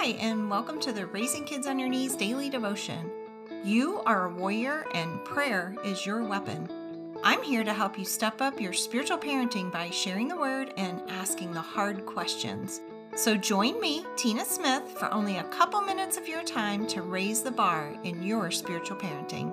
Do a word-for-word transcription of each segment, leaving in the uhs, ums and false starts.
Hi, and welcome to the Raising Kids on Your Knees Daily Devotion. You are a warrior and prayer is your weapon. I'm here to help you step up your spiritual parenting by sharing the word and asking the hard questions. So join me, Tina Smith, for only a couple minutes of your time to raise the bar in your spiritual parenting.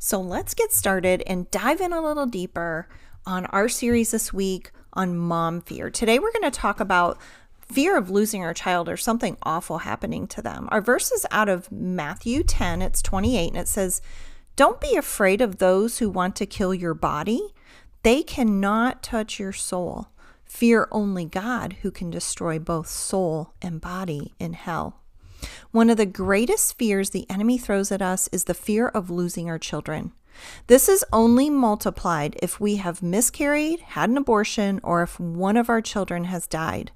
So let's get started and dive in a little deeper on our series this week on mom fear. Today we're going to talk about fear of losing our child or something awful happening to them. Our verse is out of Matthew ten, it's twenty-eight, and it says, "Don't be afraid of those who want to kill your body. They cannot touch your soul. Fear only God, who can destroy both soul and body in hell." One of the greatest fears the enemy throws at us is the fear of losing our children. This is only multiplied if we have miscarried, had an abortion, or if one of our children has died.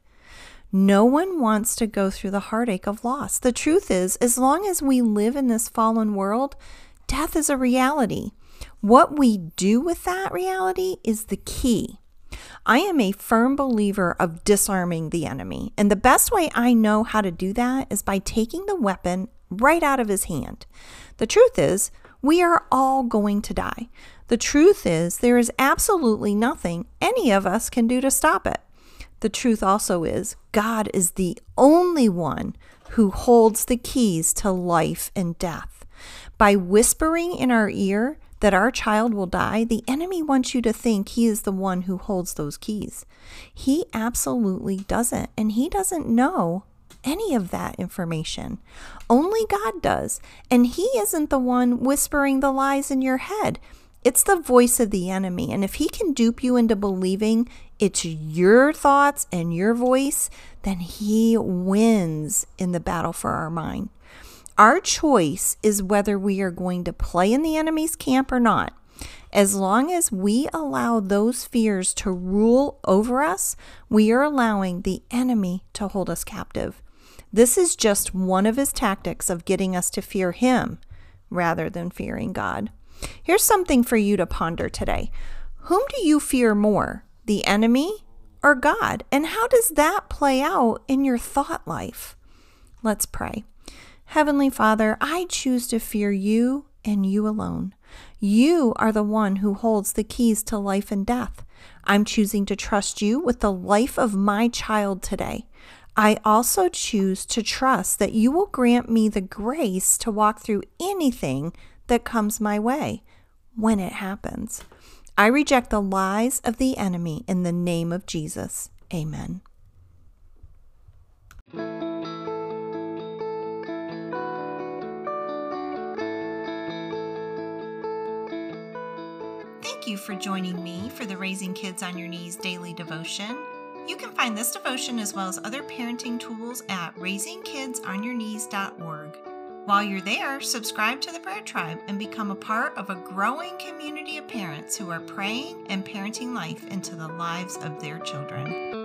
No one wants to go through the heartache of loss. The truth is, as long as we live in this fallen world, death is a reality. What we do with that reality is the key. I am a firm believer of disarming the enemy, and the best way I know how to do that is by taking the weapon right out of his hand. The truth is, we are all going to die. The truth is, there is absolutely nothing any of us can do to stop it. The truth also is, God is the only one who holds the keys to life and death. By whispering in our ear that our child will die, the enemy wants you to think he is the one who holds those keys. He absolutely doesn't, and he doesn't know any of that information. Only God does, and he isn't the one whispering the lies in your head. It's the voice of the enemy, and if he can dupe you into believing it's your thoughts and your voice, then he wins in the battle for our mind. Our choice is whether we are going to play in the enemy's camp or not. As long as we allow those fears to rule over us, we are allowing the enemy to hold us captive. This is just one of his tactics of getting us to fear him rather than fearing God. Here's something for you to ponder today. Whom do you fear more, the enemy or God? And how does that play out in your thought life? Let's pray. Heavenly Father, I choose to fear you and you alone. You are the one who holds the keys to life and death. I'm choosing to trust you with the life of my child today. I also choose to trust that you will grant me the grace to walk through anything that comes my way when it happens. I reject the lies of the enemy in the name of Jesus. Amen. Thank you for joining me for the Raising Kids on Your Knees Daily Devotion. You can find this devotion as well as other parenting tools at raising kids on your knees dot org. While you're there, subscribe to the Prayer Tribe and become a part of a growing community of parents who are praying and parenting life into the lives of their children.